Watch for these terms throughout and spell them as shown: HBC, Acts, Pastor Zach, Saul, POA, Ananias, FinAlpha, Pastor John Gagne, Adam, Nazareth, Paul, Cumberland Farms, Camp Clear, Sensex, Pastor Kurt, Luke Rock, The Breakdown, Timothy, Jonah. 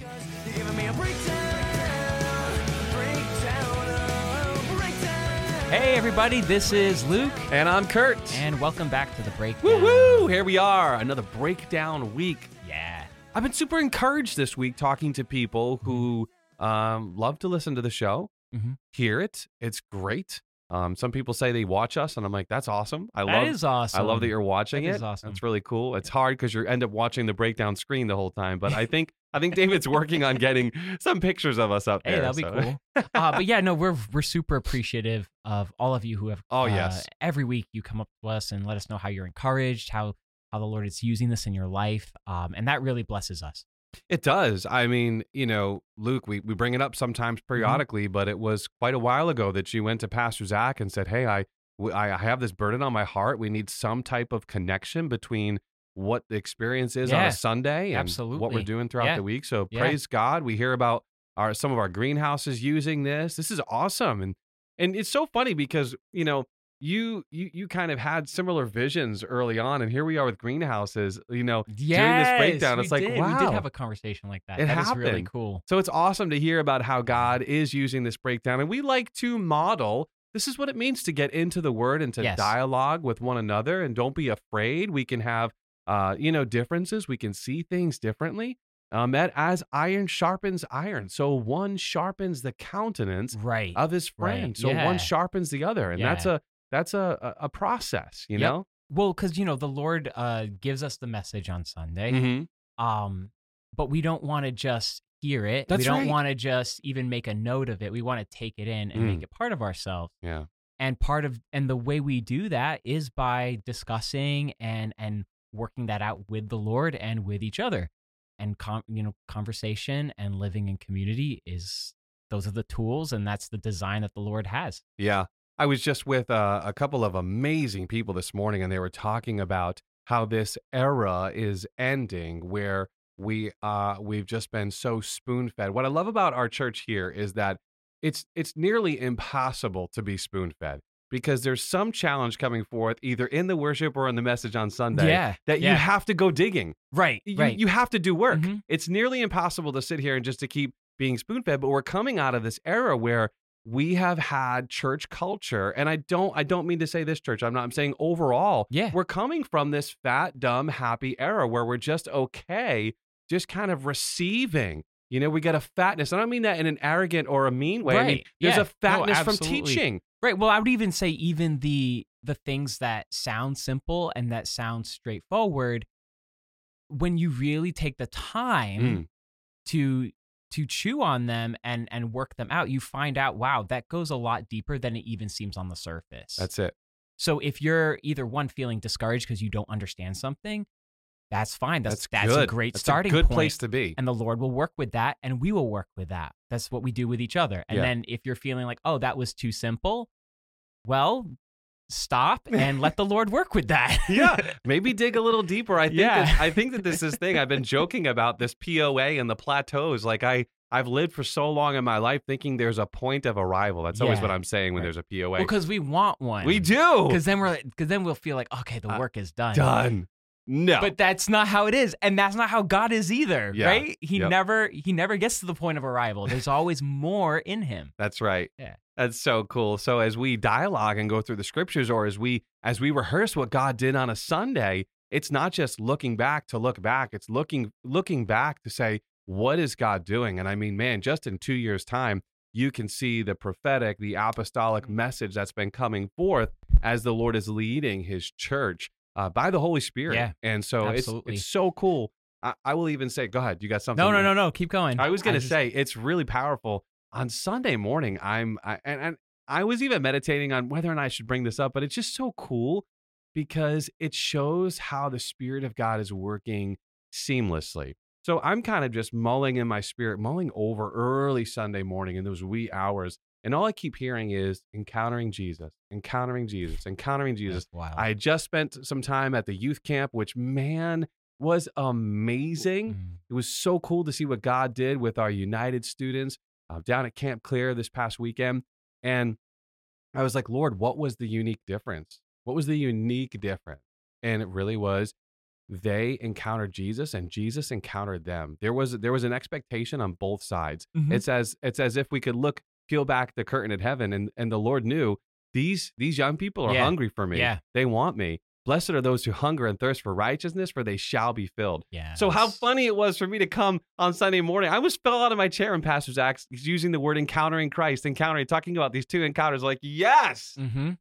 You're giving me a breakdown. Hey everybody, this is Luke. And I'm Kurt. And welcome back to The Breakdown. Woo-hoo! Here we are, another breakdown week. Yeah. I've been super encouraged this week talking to people who love to listen to the show, hear it. It's great. Some people say they watch us, and I'm like, that's awesome. I love that you're watching it. That is awesome. That's really cool. It's hard because you end up watching the breakdown screen the whole time, but I think David's working on getting some pictures of us up there. Hey, that'll be cool. But yeah, no, we're super appreciative of all of you who have. Oh yes. Every week you come up to us and let us know how you're encouraged, how the Lord is using this in your life, and that really blesses us. It does. I mean, you know, Luke, we bring it up sometimes periodically, but it was quite a while ago that you went to Pastor Zach and said, hey, I have this burden on my heart. We need some type of connection between what the experience is on a Sunday and what we're doing throughout the week. So praise God. We hear about some of our greenhouses using this. This is awesome. And it's so funny because, you know, You kind of had similar visions early on, and here we are with greenhouses, you know, doing this breakdown. It's like, wow. We did have a conversation like that. It happened. Is really cool. So it's awesome to hear about how God is using this breakdown. And we like to model, this is what it means to get into the Word and to dialogue with one another, and don't be afraid. We can have, differences. We can see things differently. As iron sharpens iron, so one sharpens the countenance of his friend. Right. So one sharpens the other, and that's a process, you know? Well, because, you know, the Lord gives us the message on Sunday, but we don't want to just hear it. That's we don't want to just even make a note of it. We want to take it in and make it part of ourselves. Yeah. And the way we do that is by discussing and working that out with the Lord and with each other. And conversation and living in community those are the tools, and that's the design that the Lord has. Yeah. I was just with a couple of amazing people this morning, and they were talking about how this era is ending, where we've just been so spoon-fed. What I love about our church here is that it's nearly impossible to be spoon-fed, because there's some challenge coming forth either in the worship or in the message on Sunday that you have to go digging. Right. You have to do work. It's nearly impossible to sit here and just to keep being spoon-fed, but we're coming out of this era where we have had church culture, and I don't mean to say this church. I'm saying overall, we're coming from this fat, dumb, happy era where we're just okay, just kind of receiving. You know, we got a fatness. I don't mean that in an arrogant or a mean way. Right. I mean, there's a fatness from teaching. Right. Well, I would even say even the things that sound simple and that sound straightforward, when you really take the time to chew on them and work them out, you find out, wow, that goes a lot deeper than it even seems on the surface. That's it. So if you're feeling discouraged because you don't understand something, that's fine. That's a great starting point. That's a good place to be. And the Lord will work with that, and we will work with that. That's what we do with each other. And then if you're feeling like, oh, that was too simple, well, stop and let the Lord work with that. Maybe dig a little deeper. I think that this is thing I've been joking about, this POA and the plateaus. Like I've lived for so long in my life thinking there's a point of arrival. That's always what I'm saying when there's a POA. Well, because we want one. We do. Because then we'll feel like, okay, the work is done. Done. No. But that's not how it is, and that's not how God is either, right? He never gets to the point of arrival. There's always more in him. That's right. Yeah. That's so cool. So as we dialogue and go through the scriptures, or as we rehearse what God did on a Sunday, it's not just looking back to look back. It's looking back to say, what is God doing? And I mean, man, just in 2 years' time, you can see the prophetic, the apostolic message that's been coming forth as the Lord is leading his church. By the Holy Spirit. Yeah, and so it's so cool. I will even say, go ahead. You got something? No. Keep going. I was going to say, it's really powerful. On Sunday morning, I was even meditating on whether or not I should bring this up, but it's just so cool because it shows how the Spirit of God is working seamlessly. So I'm kind of just mulling over early Sunday morning in those wee hours. And all I keep hearing is encountering Jesus. Wow. I just spent some time at the youth camp, which, man, was amazing. It was so cool to see what God did with our United students down at Camp Clear this past weekend. And I was like, Lord, what was the unique difference? And it really was they encountered Jesus and Jesus encountered them. There was an expectation on both sides. Mm-hmm. It's as if we could peel back the curtain at heaven and the Lord knew these young people are hungry for me. Yeah. They want me. Blessed are those who hunger and thirst for righteousness, for they shall be filled. Yes. So how funny it was for me to come on Sunday morning. I almost fell out of my chair when Pastor Zach is using the word encountering Christ, talking about these two encounters, like, yes, mm-hmm.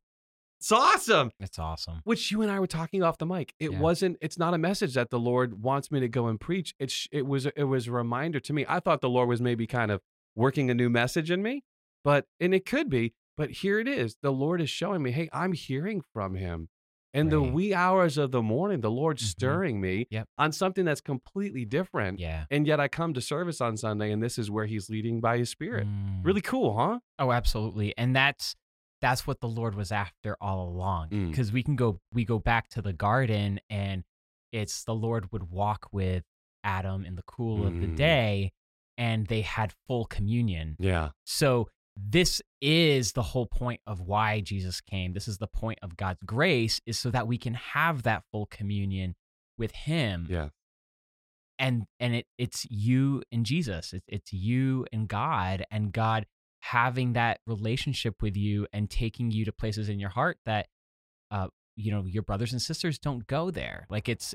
It's awesome. It's awesome. Which you and I were talking off the mic. It's not a message that the Lord wants me to go and preach. It was a reminder to me. I thought the Lord was maybe kind of working a new message in me, and it could be, but here it is. The Lord is showing me, hey, I'm hearing from him. And the wee hours of the morning, the Lord's stirring me on something that's completely different. Yeah. And yet I come to service on Sunday, and this is where he's leading by his Spirit. Mm. Really cool, huh? Oh, absolutely. And that's what the Lord was after all along. Because we go back to the garden, and it's the Lord would walk with Adam in the cool of the day, and they had full communion. Yeah. So this is the whole point of why Jesus came. This is the point of God's grace, is so that we can have that full communion with him. Yeah. And it's you and Jesus. It's you and God having that relationship with you and taking you to places in your heart that your brothers and sisters don't go there. Like it's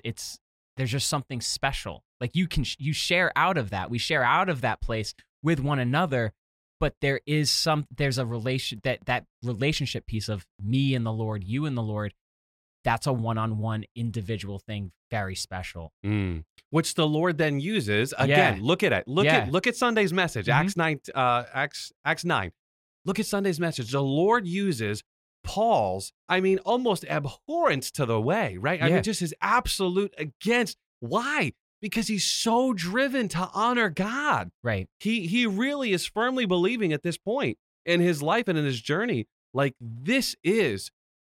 there's just something special. Like you share out of that. We share out of that place with one another. But there's a relation that relationship piece of me and the Lord, you and the Lord. That's a one-on-one individual thing, very special. Mm. Which the Lord then uses again. Yeah. Look at it. Look at Sunday's message, mm-hmm. Acts 9. Look at Sunday's message. The Lord uses Paul's, almost abhorrence to the way, right? Yeah. Just his absolute against. Why? Because he's so driven to honor God. Right. He really is firmly believing at this point in his life and in his journey, like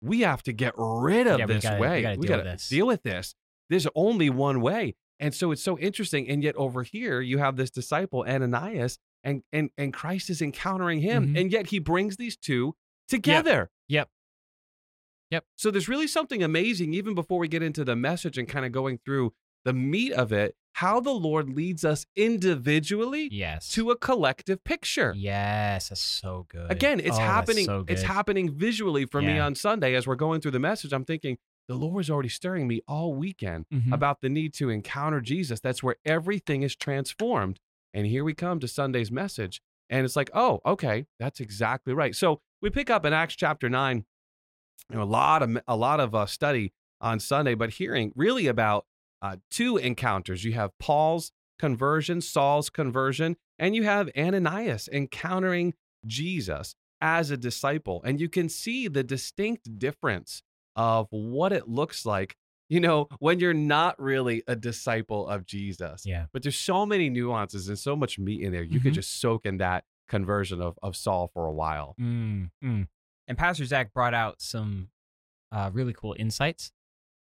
we have to get rid of this way. We got to deal with this. There's only one way. And so it's so interesting. And yet over here, you have this disciple, Ananias, and Christ is encountering him. Mm-hmm. And yet he brings these two together. Yep. So there's really something amazing, even before we get into the message and kind of going through the meat of it, how the Lord leads us individually to a collective picture. Yes, that's so good. Again, it's happening. So it's happening visually for me on Sunday as we're going through the message. I'm thinking the Lord is already stirring me all weekend about the need to encounter Jesus. That's where everything is transformed. And here we come to Sunday's message, and it's like, oh, okay, that's exactly right. So we pick up in Acts chapter 9, a lot of study on Sunday, but hearing really about two encounters. You have Paul's conversion, Saul's conversion, and you have Ananias encountering Jesus as a disciple. And you can see the distinct difference of what it looks like, when you're not really a disciple of Jesus. Yeah. But there's so many nuances and so much meat in there. You could just soak in that conversion of Saul for a while. Mm-hmm. And Pastor Zach brought out some really cool insights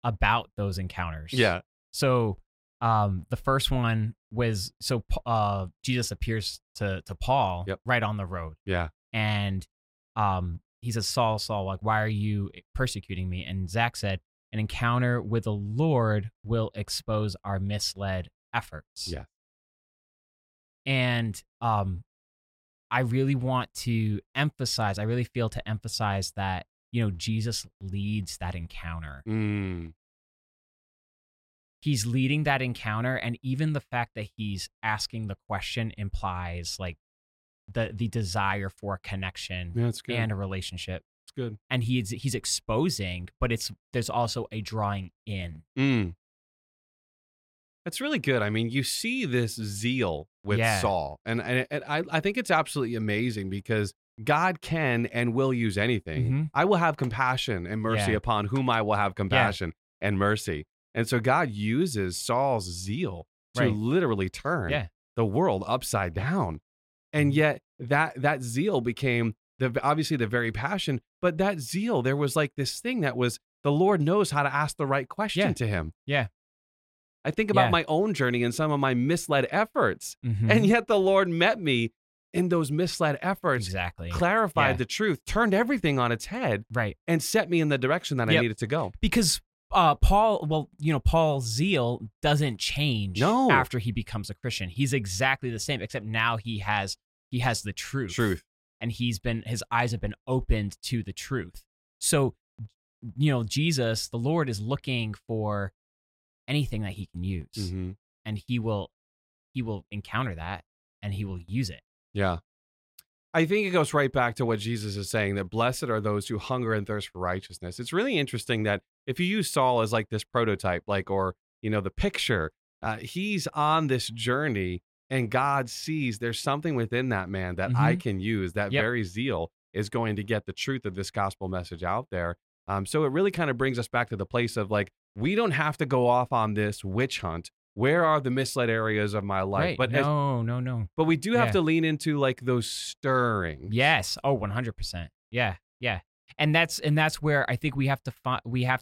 about those encounters. Yeah. So the first one was, Jesus appears to Paul right on the road. Yeah. And he says, Saul, Saul, like, why are you persecuting me? And Zach said, an encounter with the Lord will expose our misled efforts. Yeah. And I really feel to emphasize that, Jesus leads that encounter. Mm. He's leading that encounter, and even the fact that he's asking the question implies like the desire for a connection and a relationship. It's good. And he's exposing, but there's also a drawing in. Mm. That's really good. You see this zeal with Saul, and I think it's absolutely amazing because God can and will use anything. Mm-hmm. I will have compassion and mercy upon whom I will have compassion and mercy. And so God uses Saul's zeal to literally turn the world upside down. And yet that zeal became obviously the very passion, but that zeal, there was like this thing that was the Lord knows how to ask the right question to him. Yeah. I think about my own journey and some of my misled efforts. Mm-hmm. And yet the Lord met me in those misled efforts, clarified the truth, turned everything on its head, and set me in the direction that I needed to go. Because Paul's zeal doesn't change after he becomes a Christian. He's exactly the same, except now he has the truth. And his eyes have been opened to the truth. So, Jesus, the Lord, is looking for anything that he can use, mm-hmm. and he will encounter that and he will use it. Yeah. I think it goes right back to what Jesus is saying, that blessed are those who hunger and thirst for righteousness. It's really interesting that if you use Saul as like this prototype, the picture, he's on this journey and God sees there's something within that man that mm-hmm. I can use. That very zeal is going to get the truth of this gospel message out there. So it really kind of brings us back to the place of we don't have to go off on this witch hunt. Where are the misled areas of my life? Right. But no. But we do have to lean into those stirrings. Yes. Oh, 100%. Yeah. Yeah. And that's where I think we have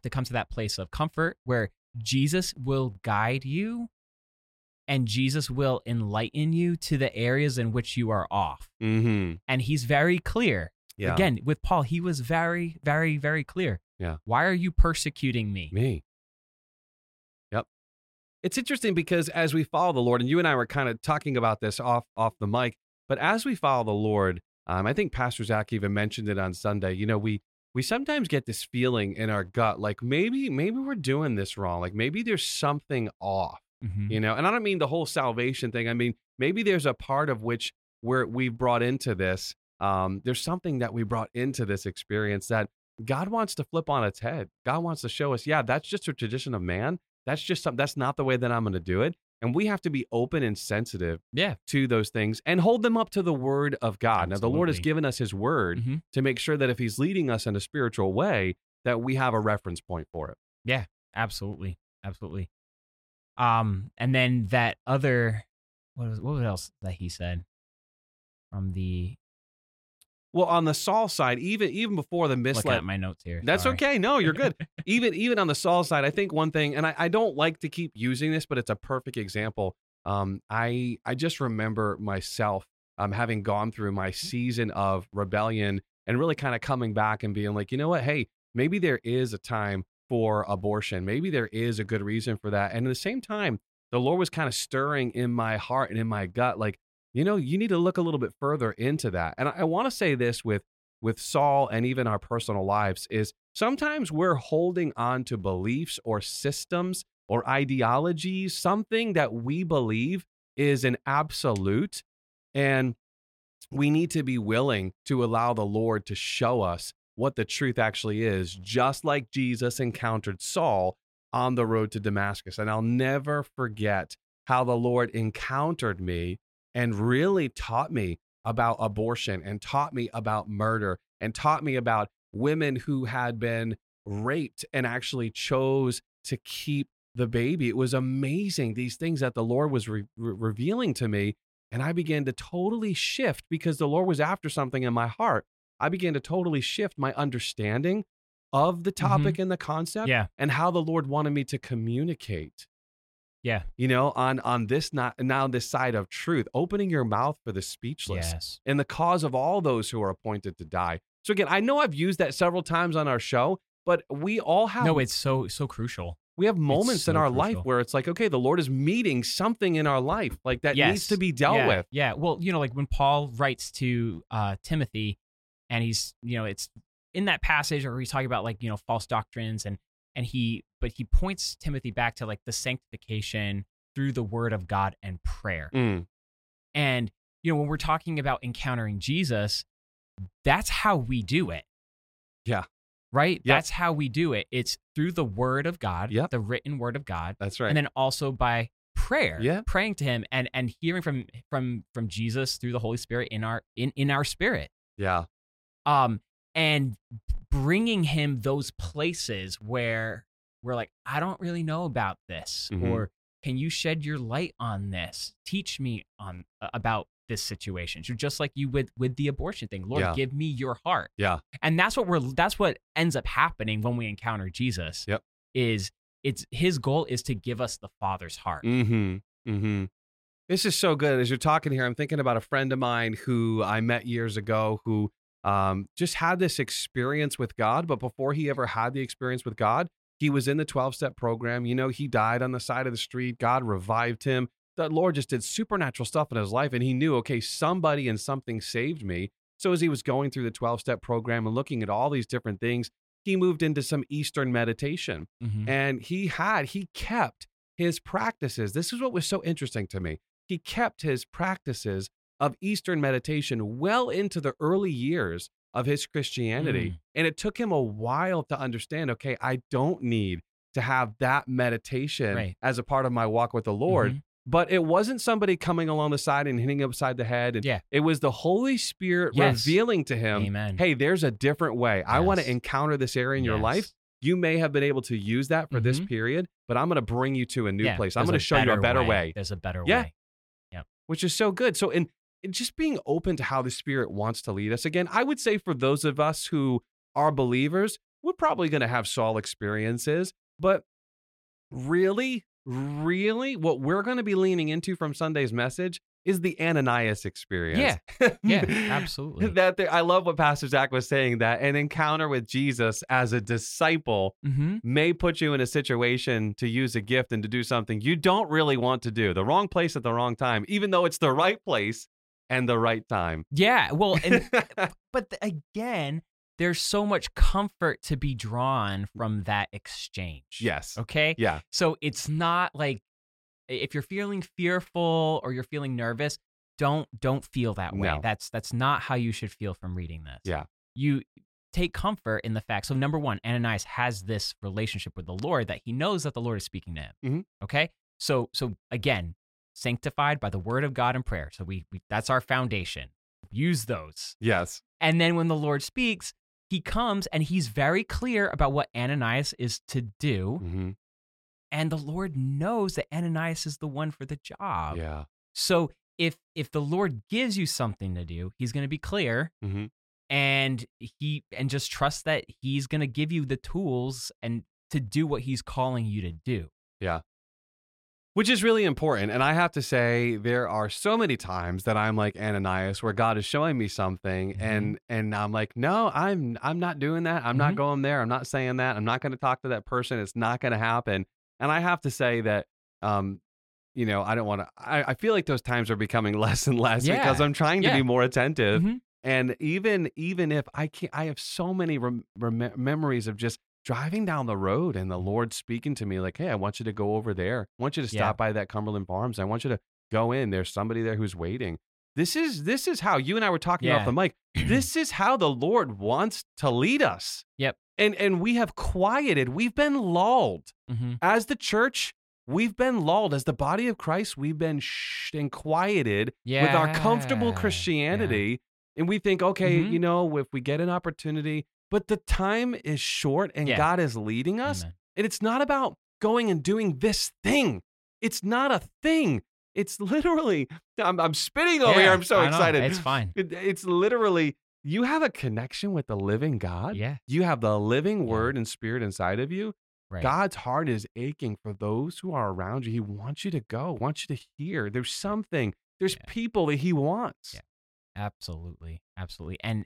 to come to that place of comfort where Jesus will guide you and Jesus will enlighten you to the areas in which you are off. Mm-hmm. And he's very clear. Yeah. Again, with Paul, he was very, very, very clear. Yeah. Why are you persecuting me? It's interesting because as we follow the Lord, and you and I were kind of talking about this off the mic, but as we follow the Lord, I think Pastor Zach even mentioned it on Sunday, we sometimes get this feeling in our gut, maybe we're doing this wrong. Maybe there's something off, mm-hmm. And I don't mean the whole salvation thing. I mean, maybe there's a part of which we've brought into this. There's something that we brought into this experience that God wants to flip on its head. God wants to show us, that's just a tradition of man. That's just something. That's not the way that I'm going to do it. And we have to be open and sensitive to those things and hold them up to the word of God. Absolutely. Now, the Lord has given us his word mm-hmm. to make sure that if he's leading us in a spiritual way, that we have a reference point for it. Yeah, absolutely. Absolutely. And then that other, what else that he said from the... Well, on the Saul side, even before the misled... Looking at my notes here. That's okay. No, you're good. Even on the Saul side, I think one thing, and I don't like to keep using this, but it's a perfect example. I just remember myself having gone through my season of rebellion and really kind of coming back and being like, you know what? Hey, maybe there is a time for abortion. Maybe there is a good reason for that. And at the same time, the Lord was kind of stirring in my heart and in my gut, you need to look a little bit further into that. And I want to say this with Saul and even our personal lives is sometimes we're holding on to beliefs or systems or ideologies, something that we believe is an absolute. And we need to be willing to allow the Lord to show us what the truth actually is, just like Jesus encountered Saul on the road to Damascus. And I'll never forget how the Lord encountered me and really taught me about abortion and taught me about murder and taught me about women who had been raped and actually chose to keep the baby. It was amazing, these things that the Lord was revealing to me. And I began to totally shift because the Lord was after something in my heart. I began to totally shift my understanding of the topic mm-hmm. and the concept and how the Lord wanted me to communicate. Yeah. On this now this side of truth, opening your mouth for the speechless and the cause of all those who are appointed to die. So again, I know I've used that several times on our show, but we all have. No, it's so crucial. We have moments in our life where it's okay, the Lord is meeting something in our life that needs to be dealt with. Yeah. Well, when Paul writes to Timothy and he's, it's in that passage where he's talking about false doctrines but he points Timothy back to the sanctification through the word of God and prayer. Mm. And, when we're talking about encountering Jesus, that's how we do it. Yeah. Right? Yep. That's how we do it. It's through the word of God, the written word of God. That's right. And then also by prayer, praying to him and hearing from Jesus through the Holy Spirit in our spirit. Yeah. And bringing him those places where we're I don't really know about this, mm-hmm. or can you shed your light on this? Teach me about this situation. So just like you with the abortion thing, Lord, give me your heart. Yeah. And that's what ends up happening when we encounter Jesus. Yep. His goal is to give us the Father's heart. Mm-hmm. Mm-hmm. This is so good. As you're talking here, I'm thinking about a friend of mine who I met years ago who just had this experience with God, but before he ever had the experience with God, He was in the 12-step program. You know, he died on the side of the street. God revived him. The Lord just did supernatural stuff in his life, and he knew, okay, somebody and something saved me. So as he was going through the 12-step program and looking at all these different things, he moved into some Eastern meditation, mm-hmm. and he kept his practices. This is what was so interesting to me. He kept his practices of Eastern meditation well into the early years of his Christianity. Mm. And it took him a while to understand, okay, I don't need to have that meditation right. as a part of my walk with the Lord. Mm-hmm. But it wasn't somebody coming along the side and hitting him upside the head. And yeah. It was the Holy Spirit yes. revealing to him, Amen. Hey, there's a different way. Yes. I want to encounter this area in yes. your life. You may have been able to use that for mm-hmm. this period, but I'm going to bring you to a new place. I'm going to show you a better way. There's a better way. Yeah. Which is so good. So in just being open to how the Spirit wants to lead us. Again, I would say for those of us who are believers, we're probably going to have Saul experiences, but really, what we're going to be leaning into from Sunday's message is the Ananias experience. Yeah, absolutely. I love what Pastor Zach was saying, that an encounter with Jesus as a disciple mm-hmm. may put you in a situation to use a gift and to do something you don't really want to do, the wrong place at the wrong time, even though it's the right place and the right time. Yeah, well, but again, there's so much comfort to be drawn from that exchange. Yes. Okay? Yeah. So it's not like, if you're feeling fearful or you're feeling nervous, don't feel that way. No. That's not how you should feel from reading this. Yeah. You take comfort in the fact. So number one, Ananias has this relationship with the Lord that he knows that the Lord is speaking to him. Mm-hmm. Okay? So again, sanctified by the word of God and prayer. So we that's our foundation. Use those. Yes. And then when the Lord speaks, he comes and he's very clear about what Ananias is to do. Mm-hmm. And the Lord knows that Ananias is the one for the job. Yeah. So if the Lord gives you something to do, he's going to be clear, mm-hmm. and just trust that he's going to give you the tools and to do what he's calling you to do. Yeah. Which is really important. And I have to say, there are so many times that I'm like Ananias, where God is showing me something, mm-hmm. and I'm like, no, I'm not doing that. I'm mm-hmm. not going there. I'm not saying that. I'm not going to talk to that person. It's not going to happen. And I have to say that, I feel like those times are becoming less and less because I'm trying to be more attentive. Mm-hmm. And even if I can't, I have so many memories of just driving down the road and the Lord speaking to me like, hey, I want you to go over there. I want you to stop by that Cumberland Farms. I want you to go in. There's somebody there who's waiting. This is how you and I were talking off the mic. This is how the Lord wants to lead us. Yep. And we have quieted. We've been lulled. Mm-hmm. As the church, we've been lulled. As the body of Christ, we've been quieted with our comfortable Christianity. Yeah. And we think, okay, mm-hmm. If we get an opportunity, but the time is short and God is leading us. Amen. And it's not about going and doing this thing. It's not a thing. It's literally, I'm spitting over here. I'm so excited. It's fine. It's literally, you have a connection with the living God. Yeah. You have the living word and spirit inside of you. Right. God's heart is aching for those who are around you. He wants you to go, wants you to hear. There's something, there's people that he wants. Yeah. Absolutely. Absolutely. And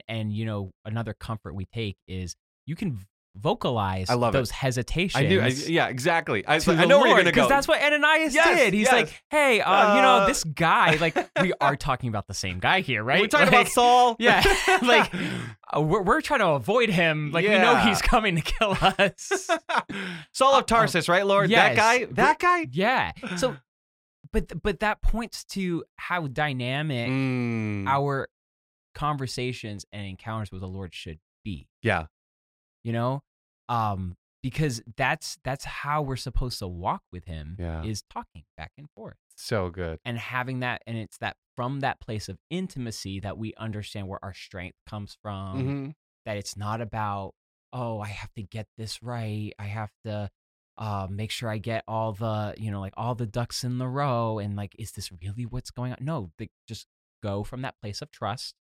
another comfort we take is you can vocalize those hesitations. I do. Yeah, exactly. I know where you're going to go. Because that's what Ananias did. He's like, hey, this guy, like, we are talking about the same guy here, right? We're talking about Saul. Yeah. Like, we're trying to avoid him. Like, we know he's coming to kill us. Saul of Tarsus, right, Lord? Yes. That guy? Yeah. So, but that points to how dynamic our conversations and encounters with the Lord should be. Yeah. Because that's how we're supposed to walk with him is talking back and forth. So good. And having that, and it's that from that place of intimacy that we understand where our strength comes from, mm-hmm. that it's not about, I have to get this right. I have to make sure I get all the, all the ducks in the row, and like, is this really what's going on? No, just go from that place of trust.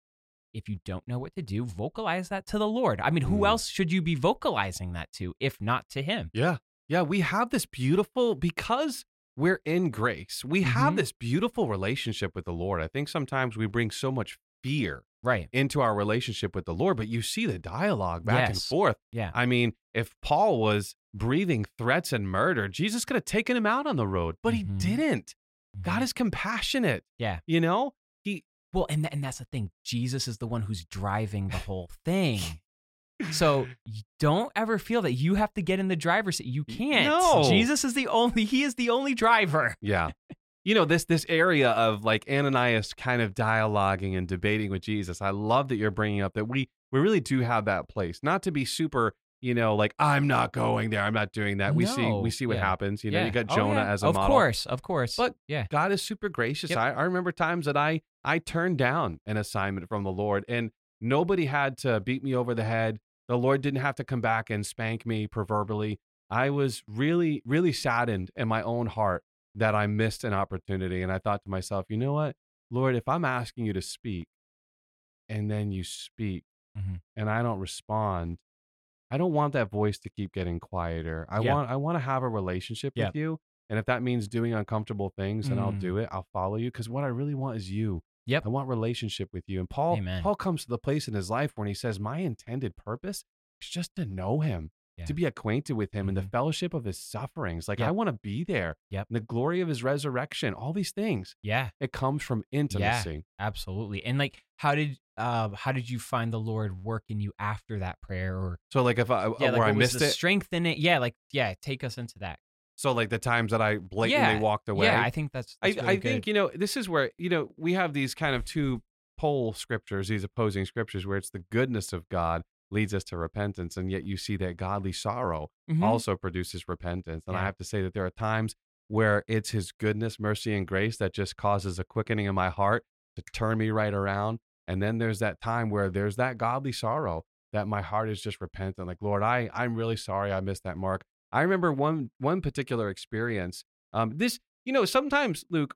If you don't know what to do, vocalize that to the Lord. I mean, who else should you be vocalizing that to, if not to him? Yeah. Yeah. We have this beautiful, because we're in grace, we have this beautiful relationship with the Lord. I think sometimes we bring so much fear right into our relationship with the Lord. But you see the dialogue back and forth. Yeah. I mean, if Paul was breathing threats and murder, Jesus could have taken him out on the road, but he didn't. God is compassionate. Yeah. You know, well, and that's the thing. Jesus is the one who's driving the whole thing. So don't ever feel that you have to get in the driver's seat. You can't. No. Jesus is the only driver. Yeah. You know, this area of like Ananias kind of dialoguing and debating with Jesus. I love that you're bringing up that we really do have that place. Not to be super, you know, like, I'm not going there. I'm not doing that. We see what happens. You know, you got Jonah as a model. Of course. But God is super gracious. Yep. I remember times that I turned down an assignment from the Lord, and nobody had to beat me over the head. The Lord didn't have to come back and spank me proverbially. I was really, really saddened in my own heart that I missed an opportunity. And I thought to myself, you know what, Lord, if I'm asking you to speak and then you speak and I don't respond, I don't want that voice to keep getting quieter. I want to have a relationship with you. And if that means doing uncomfortable things, then I'll do it. I'll follow you. Because what I really want is you. Yep. I want relationship with you. And Paul comes to the place in his life when he says, my intended purpose is just to know him, to be acquainted with him and the fellowship of his sufferings. Like, I want to be there. Yep. And the glory of his resurrection, all these things. Yeah. It comes from intimacy. Yeah, absolutely. And like, how did you find the Lord work in you after that prayer? Or so like if I, yeah, like I missed it? Strength in it. Yeah. Like, yeah, take us into that. So like the times that I blatantly walked away. Yeah, I think that's really I think, you know, this is where, you know, we have these kind of two pole scriptures, these opposing scriptures where it's the goodness of God leads us to repentance. And yet you see that godly sorrow also produces repentance. And I have to say that there are times where it's his goodness, mercy, and grace that just causes a quickening in my heart to turn me right around. And then there's that time where there's that godly sorrow that my heart is just repentant. Like, Lord, I'm really sorry I missed that mark. I remember one particular experience. This, you know, sometimes, Luke,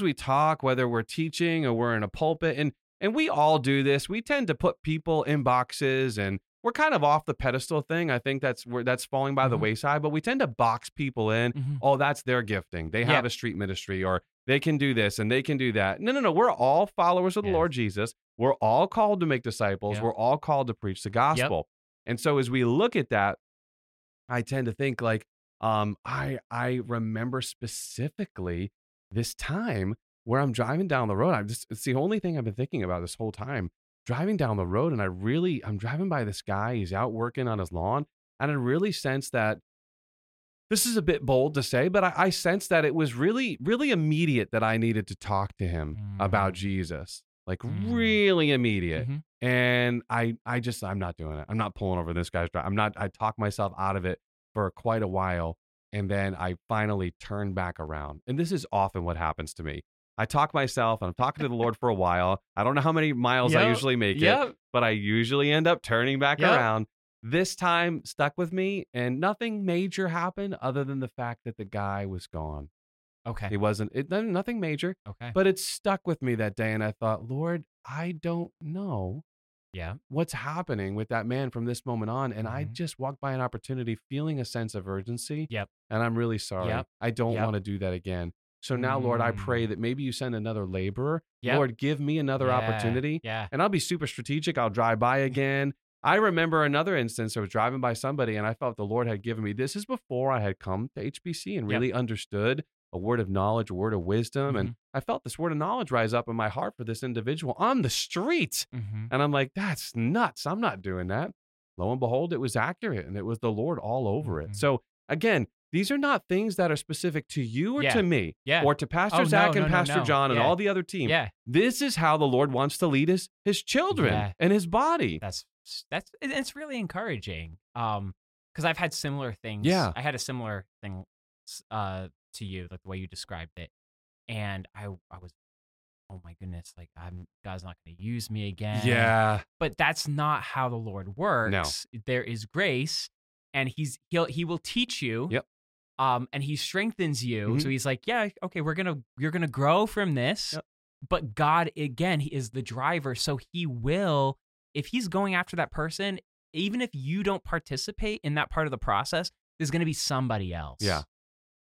we talk, whether we're teaching or we're in a pulpit, and we all do this. We tend to put people in boxes, and we're kind of off the pedestal thing. I think that's falling by the wayside, but we tend to box people in. Oh, that's their gifting. They have a street ministry, or they can do this and they can do that. No. We're all followers of the Lord Jesus. We're all called to make disciples. We're all called to preach the gospel. And so as we look at that, I tend to think like, I remember specifically this time where I'm driving down the road. It's the only thing I've been thinking about this whole time, driving down the road. And I'm driving by this guy, he's out working on his lawn. And I really sense that this is a bit bold to say, but I sense that it was really, really immediate that I needed to talk to him about Jesus, like really immediate. And I'm not doing it. I'm not pulling over this guy's drive. I talked myself out of it for quite a while. And then I finally turned back around. And this is often what happens to me. I talk myself and I'm talking to the Lord for a while. I don't know how many miles I usually make it, but I usually end up turning back around. This time stuck with me, and nothing major happened other than the fact that the guy was gone. Okay. He wasn't, nothing major. Okay. But it stuck with me that day. And I thought, Lord, I don't know. Yeah. What's happening with that man from this moment on. And I just walked by an opportunity feeling a sense of urgency. Yep. And I'm really sorry. Yep. I don't want to do that again. So now, Lord, I pray that maybe you send another laborer. Yep. Lord, give me another opportunity. Yeah. And I'll be super strategic. I'll drive by again. I remember another instance I was driving by somebody and I felt the Lord had given me, this is before I had come to HBC and really understood a word of knowledge, a word of wisdom. And I felt this word of knowledge rise up in my heart for this individual on the street. And I'm like, that's nuts. I'm not doing that. Lo and behold, it was accurate, and it was the Lord all over it. So again, these are not things that are specific to you or to me or to Pastor Zach and Pastor John and all the other team. Yeah. This is how the Lord wants to lead his children and his body. That's it's really encouraging. Because I've had similar things. Yeah. I had a similar thing to you, like the way you described it, and I was, oh my goodness, like God's not going to use me again. Yeah, but that's not how the Lord works. No. There is grace, and He will teach you. Yep. And He strengthens you. So He's like, yeah, okay, you're gonna grow from this. Yep. But God again, He is the driver, so He will. If He's going after that person, even if you don't participate in that part of the process, there's going to be somebody else. Yeah.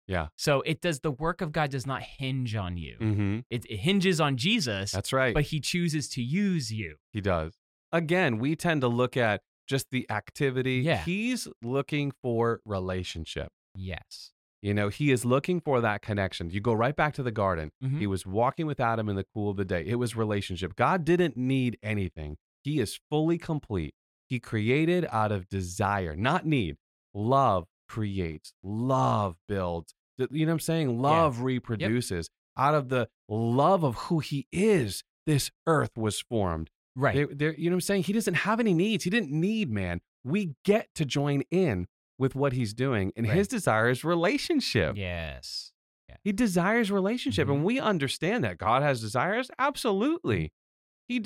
Yeah. So it does, the work of God does not hinge on you. Mm-hmm. It hinges on Jesus. That's right. But he chooses to use you. He does. Again, we tend to look at just the activity. Yeah. He's looking for relationship. Yes. You know, he is looking for that connection. You go right back to the garden. Mm-hmm. He was walking with Adam in the cool of the day. It was relationship. God didn't need anything. He is fully complete. He created out of desire, not need. Love creates. Love builds. You know what I'm saying? Love reproduces. Yep. Out of the love of who he is, this earth was formed. Right. You know what I'm saying? He doesn't have any needs. He didn't need man. We get to join in with what he's doing, and his desire is relationship. Yes. Yeah. He desires relationship, mm-hmm. and we understand that God has desires. Absolutely.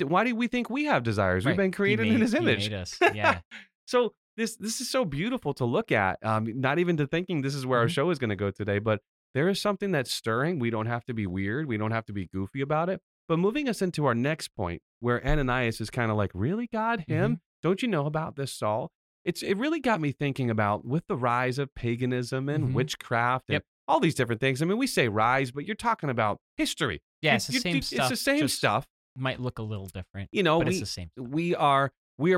Why do we think we have desires? Right. We've been created in his image. He made us. Yeah. So this is so beautiful to look at. Not even to thinking this is where mm-hmm. our show is going to go today, but there is something that's stirring. We don't have to be weird. We don't have to be goofy about it. But moving us into our next point, where Ananias is kind of like, really, God, him? Mm-hmm. Don't you know about this Saul? It really got me thinking about, with the rise of paganism and mm-hmm. witchcraft and all these different things. I mean, we say rise, but you're talking about history. Yeah, it's the same stuff. It's the same stuff. Might look a little different, you know, but it's the same stuff. We are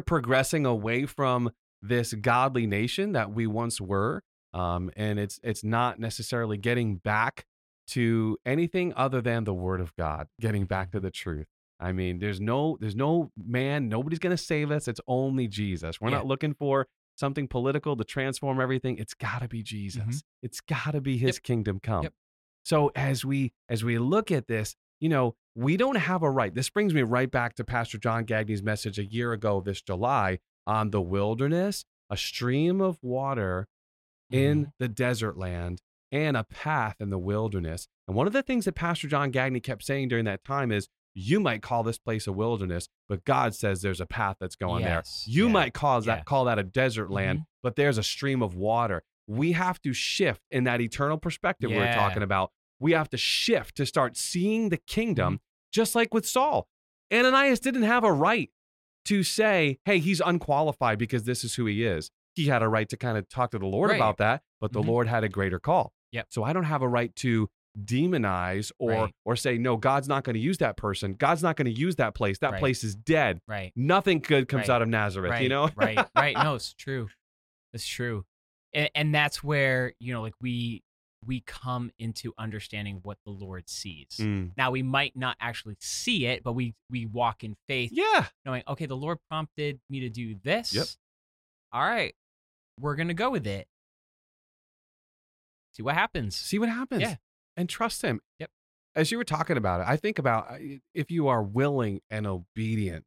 progressing away from this godly nation that we once were, and it's not necessarily getting back to anything other than the Word of God, getting back to the truth. I mean, there's no man, nobody's going to save us. It's only Jesus. We're not looking for something political to transform everything. It's got to be Jesus. Mm-hmm. It's got to be his kingdom come. Yep. So as we look at this, you know, we don't have a right. This brings me right back to Pastor John Gagne's message a year ago this July on the wilderness, a stream of water in the desert land and a path in the wilderness. And one of the things that Pastor John Gagne kept saying during that time is, you might call this place a wilderness, but God says there's a path that's going there. You might call that a desert land, but there's a stream of water. We have to shift in that eternal perspective we were talking about. We have to shift to start seeing the kingdom, just like with Saul. Ananias didn't have a right to say, hey, he's unqualified because this is who he is. He had a right to kind of talk to the Lord about that, but the Lord had a greater call. Yep. So I don't have a right to demonize or say, no, God's not going to use that person. God's not going to use that place. That place is dead. Right. Nothing good comes out of Nazareth, you know? Right. No, it's true. It's true. And that's where, you know, like we come into understanding what the Lord sees. Mm. Now, we might not actually see it, but we walk in faith. Yeah. Knowing, okay, the Lord prompted me to do this. Yep. All right. We're going to go with it. See what happens. Yeah. And trust him. Yep. As you were talking about it, I think about if you are willing and obedient,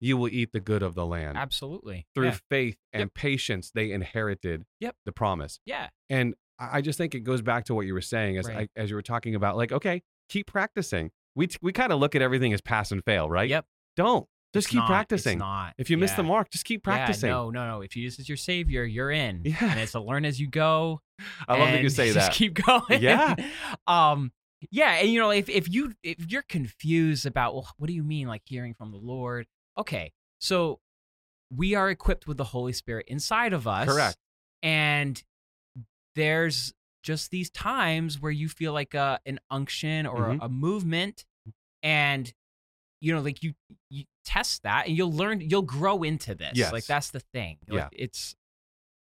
you will eat the good of the land. Absolutely. Through faith and patience, they inherited the promise. Yeah. And I just think it goes back to what you were saying as you were talking about, like, okay, keep practicing. We kind of look at everything as pass and fail, right? Yep. Don't. Just keep practicing. It's not. If you miss the mark, just keep practicing. Yeah, no. If Jesus is your savior, you're in. Yeah. And it's a learn as you go. I love that you say that. Just keep going. Yeah. And you know, if you're confused about, well, what do you mean, like hearing from the Lord? Okay. So we are equipped with the Holy Spirit inside of us. Correct. And there's just these times where you feel like an unction or a movement, and you know, like you test that, and you'll learn, you'll grow into this. Yes. Like that's the thing. Like,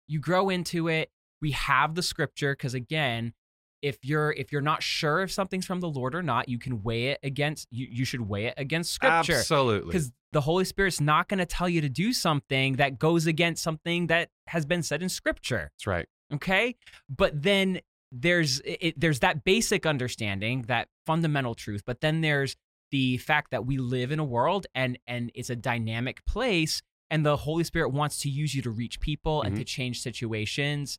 you grow into it. We have the scripture, because again, if you're not sure if something's from the Lord or not, you can weigh it against, you should weigh it against scripture. Absolutely. Because the Holy Spirit's not going to tell you to do something that goes against something that has been said in scripture. That's right. Okay. But then there's that basic understanding, that fundamental truth, but then there's the fact that we live in a world and it's a dynamic place, and the Holy Spirit wants to use you to reach people and to change situations,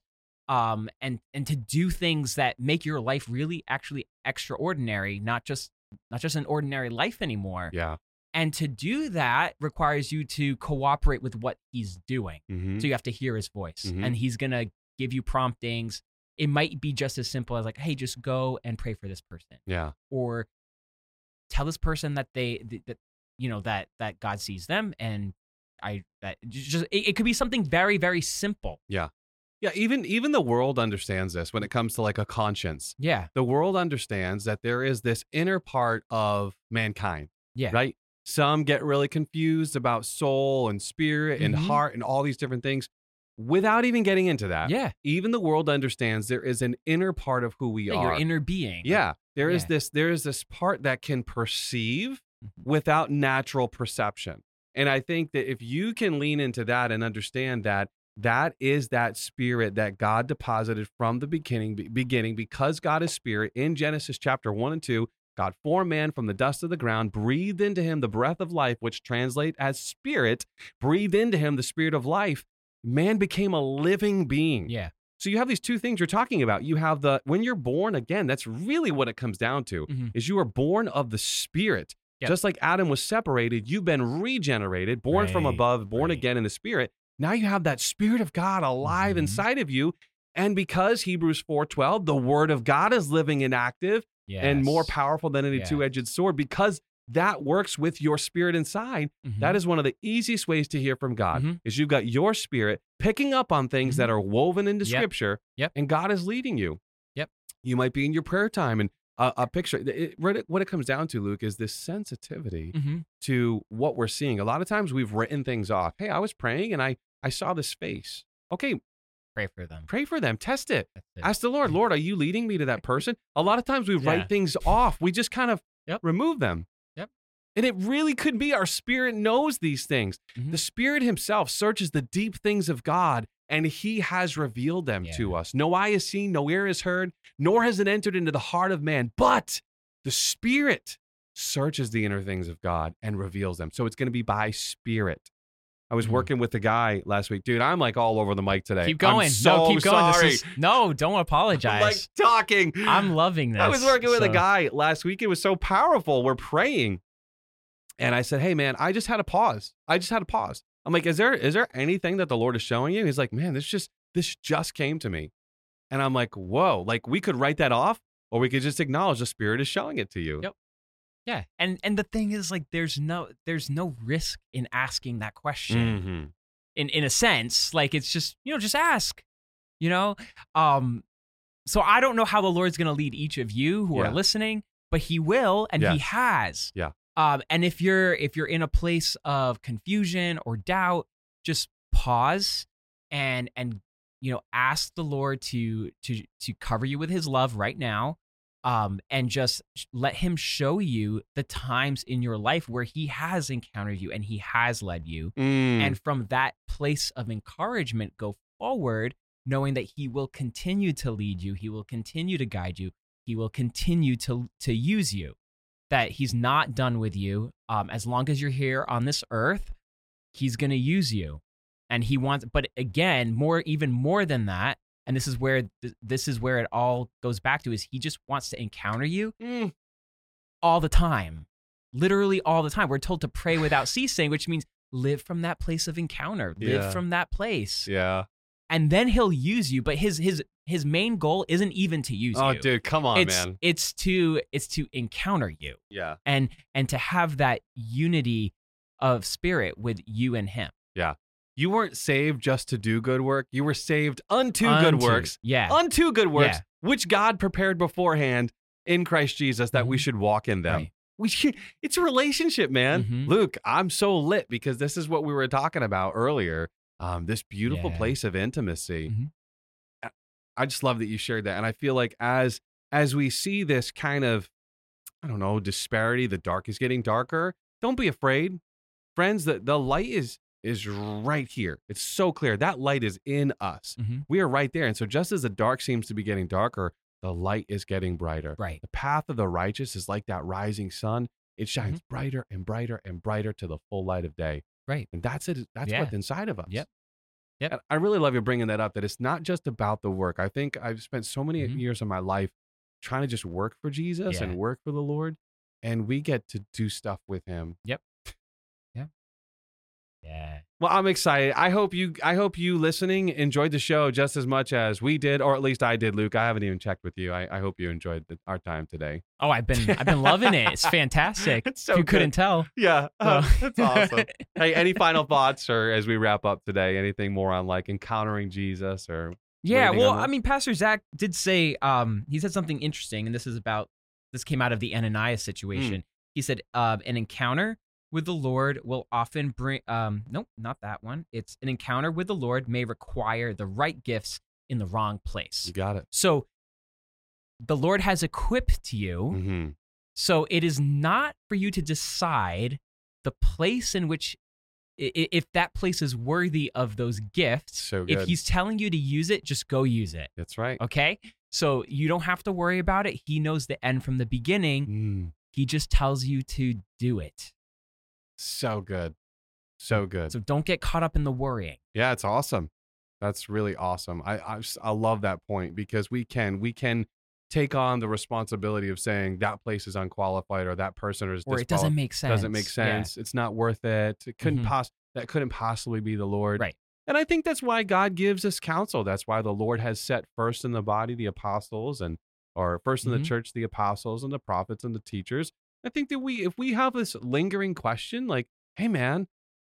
and to do things that make your life really actually extraordinary, not just an ordinary life anymore. Yeah. And to do that requires you to cooperate with what he's doing. Mm-hmm. So you have to hear his voice, and he's going to give you promptings. It might be just as simple as like, hey, just go and pray for this person. Yeah. Or tell this person that that God sees them, and it could be something very, very simple. Yeah. Yeah, even the world understands this when it comes to like a conscience. Yeah. The world understands that there is this inner part of mankind. Yeah. Right? Some get really confused about soul and spirit and heart and all these different things without even getting into that. Yeah. Even the world understands there is an inner part of who we are. Your inner being. Yeah. There is this part that can perceive without natural perception. And I think that if you can lean into that and understand that, that is that spirit that God deposited from the beginning, because God is spirit. In Genesis chapter 1 and 2, God formed man from the dust of the ground, breathed into him the breath of life, which translates as spirit, breathed into him the spirit of life. Man became a living being. Yeah. So you have these two things you're talking about. You have when you're born again, that's really what it comes down to, is you are born of the spirit. Yep. Just like Adam was separated, you've been regenerated, born from above, born again in the spirit. Now you have that Spirit of God alive inside of you. And because Hebrews 4:12, the Word of God is living and active and more powerful than any two-edged sword, because that works with your spirit inside. That is one of the easiest ways to hear from God, is you've got your spirit picking up on things that are woven into Scripture, and God is leading you. Yep. You might be in your prayer time and what it comes down to, Luke, is this sensitivity to what we're seeing. A lot of times we've written things off. Hey, I was praying and I saw this face. Okay. Pray for them. Test it. Ask the Lord, Lord, are you leading me to that person? A lot of times we write things off. We just kind of remove them. Yep. And it really could be our spirit knows these things. The Spirit himself searches the deep things of God, and he has revealed them to us. No eye has seen, no ear has heard, nor has it entered into the heart of man. But the Spirit searches the inner things of God and reveals them. So it's going to be by Spirit. I was working with a guy last week. Dude, I'm like all over the mic today. Keep going. Keep going. Sorry. No, don't apologize. I'm like talking. I'm loving this. I was working with a guy last week. It was so powerful. We're praying. And I said, hey, man, I just had a pause. I'm like, is there anything that the Lord is showing you? He's like, man, this just came to me. And I'm like, whoa, like we could write that off, or we could just acknowledge the Spirit is showing it to you. Yep. Yeah. And the thing is, like, there's no risk in asking that question. In a sense, like, it's just, just ask, so I don't know how the Lord's going to lead each of you who are listening, but he will, and he has. Yeah. And if you're in a place of confusion or doubt, just pause and ask the Lord to cover you with his love right now, and just let him show you the times in your life where he has encountered you and he has led you. And from that place of encouragement, go forward, knowing that he will continue to lead you, he will continue to guide you, he will continue to use you. That he's not done with you. As long as you're here on this earth, he's going to use you, and he wants. But again, even more than that, and this is where it all goes back to, is he just wants to encounter you all the time, literally all the time. We're told to pray without ceasing, which means live from that place of encounter. Live from that place. Yeah. And then he'll use you, but his main goal isn't even to use you. Oh, dude, come on, man. It's to encounter you. Yeah. And to have that unity of spirit with you and him. Yeah. You weren't saved just to do good work. You were saved unto good works. Yeah. Unto good works, which God prepared beforehand in Christ Jesus that we should walk in them. Right. It's a relationship, man. Luke, I'm so lit because this is what we were talking about earlier. This beautiful place of intimacy. I just love that you shared that. And I feel like as we see this kind of, I don't know, disparity, the dark is getting darker. Don't be afraid. Friends, the light is right here. It's so clear. That light is in us. We are right there. And so just as the dark seems to be getting darker, the light is getting brighter. Right. The path of the righteous is like that rising sun. It shines brighter and brighter and brighter to the full light of day. Right. And that's it. That's what's inside of us. Yep. And I really love you bringing that up, that it's not just about the work. I think I've spent so many years of my life trying to just work for Jesus and work for the Lord, and we get to do stuff with him. Yep. Yeah. Yeah. Well, I'm excited. I hope you listening enjoyed the show just as much as we did, or at least I did, Luke. I haven't even checked with you. I hope you enjoyed our time today. Oh, I've been loving it. It's fantastic. It's so if you good. Couldn't tell. Yeah, that's awesome. Hey, any final thoughts, or as we wrap up today, anything more on like encountering Jesus or Yeah, well, I mean, Pastor Zach did say, he said something interesting, and this came out of the Ananias situation. Mm. He said, an encounter with the Lord will often bring, not that one. It's an encounter with the Lord may require the right gifts in the wrong place. You got it. So the Lord has equipped you. Mm-hmm. So it is not for you to decide the place in which, if that place is worthy of those gifts. So good. If he's telling you to use it, just go use it. That's right. Okay? So you don't have to worry about it. He knows the end from the beginning. Mm. He just tells you to do it. So good. So good. So don't get caught up in the worrying. Yeah, it's awesome. That's really awesome. I love that point, because we can take on the responsibility of saying that place is unqualified, or that person is disqualified. Or it doesn't make sense. Yeah. It's not worth it. It couldn't that couldn't possibly be the Lord. Right. And I think that's why God gives us counsel. That's why the Lord has set first in the body the apostles, or first in the church the apostles and the prophets and the teachers. I think that if we have this lingering question, like, hey man,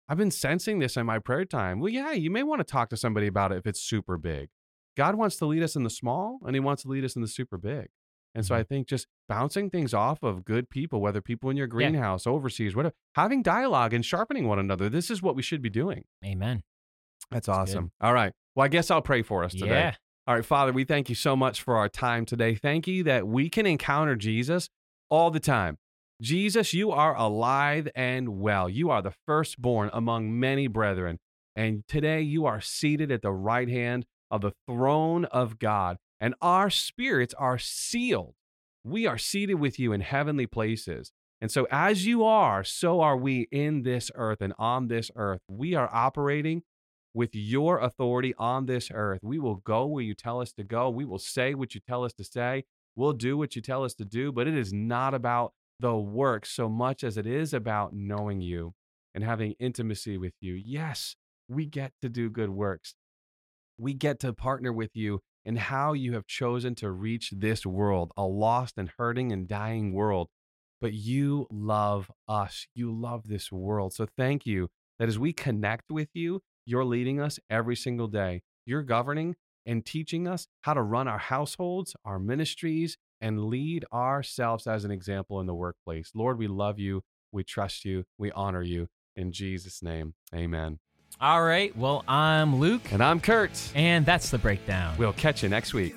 I've been sensing this in my prayer time. Well, yeah, you may want to talk to somebody about it if it's super big. God wants to lead us in the small, and he wants to lead us in the super big. And so I think just bouncing things off of good people, whether people in your greenhouse, overseas, whatever, having dialogue and sharpening one another, this is what we should be doing. Amen. That's awesome. Good. All right. Well, I guess I'll pray for us today. Yeah. All right, Father, we thank you so much for our time today. Thank you that we can encounter Jesus all the time. Jesus, you are alive and well. You are the firstborn among many brethren. And today you are seated at the right hand of the throne of God, and our spirits are sealed. We are seated with you in heavenly places. And so as you are, so are we in this earth and on this earth. We are operating with your authority on this earth. We will go where you tell us to go. We will say what you tell us to say. We'll do what you tell us to do, but it is not about the work so much as it is about knowing you and having intimacy with you. Yes, we get to do good works. We get to partner with you in how you have chosen to reach this world, a lost and hurting and dying world. But you love us. You love this world. So thank you that as we connect with you, you're leading us every single day. You're governing and teaching us how to run our households, our ministries, and lead ourselves as an example in the workplace. Lord, we love you. We trust you. We honor you. In Jesus' name, amen. All right. Well, I'm Luke. And I'm Kurt. And that's The Breakdown. We'll catch you next week.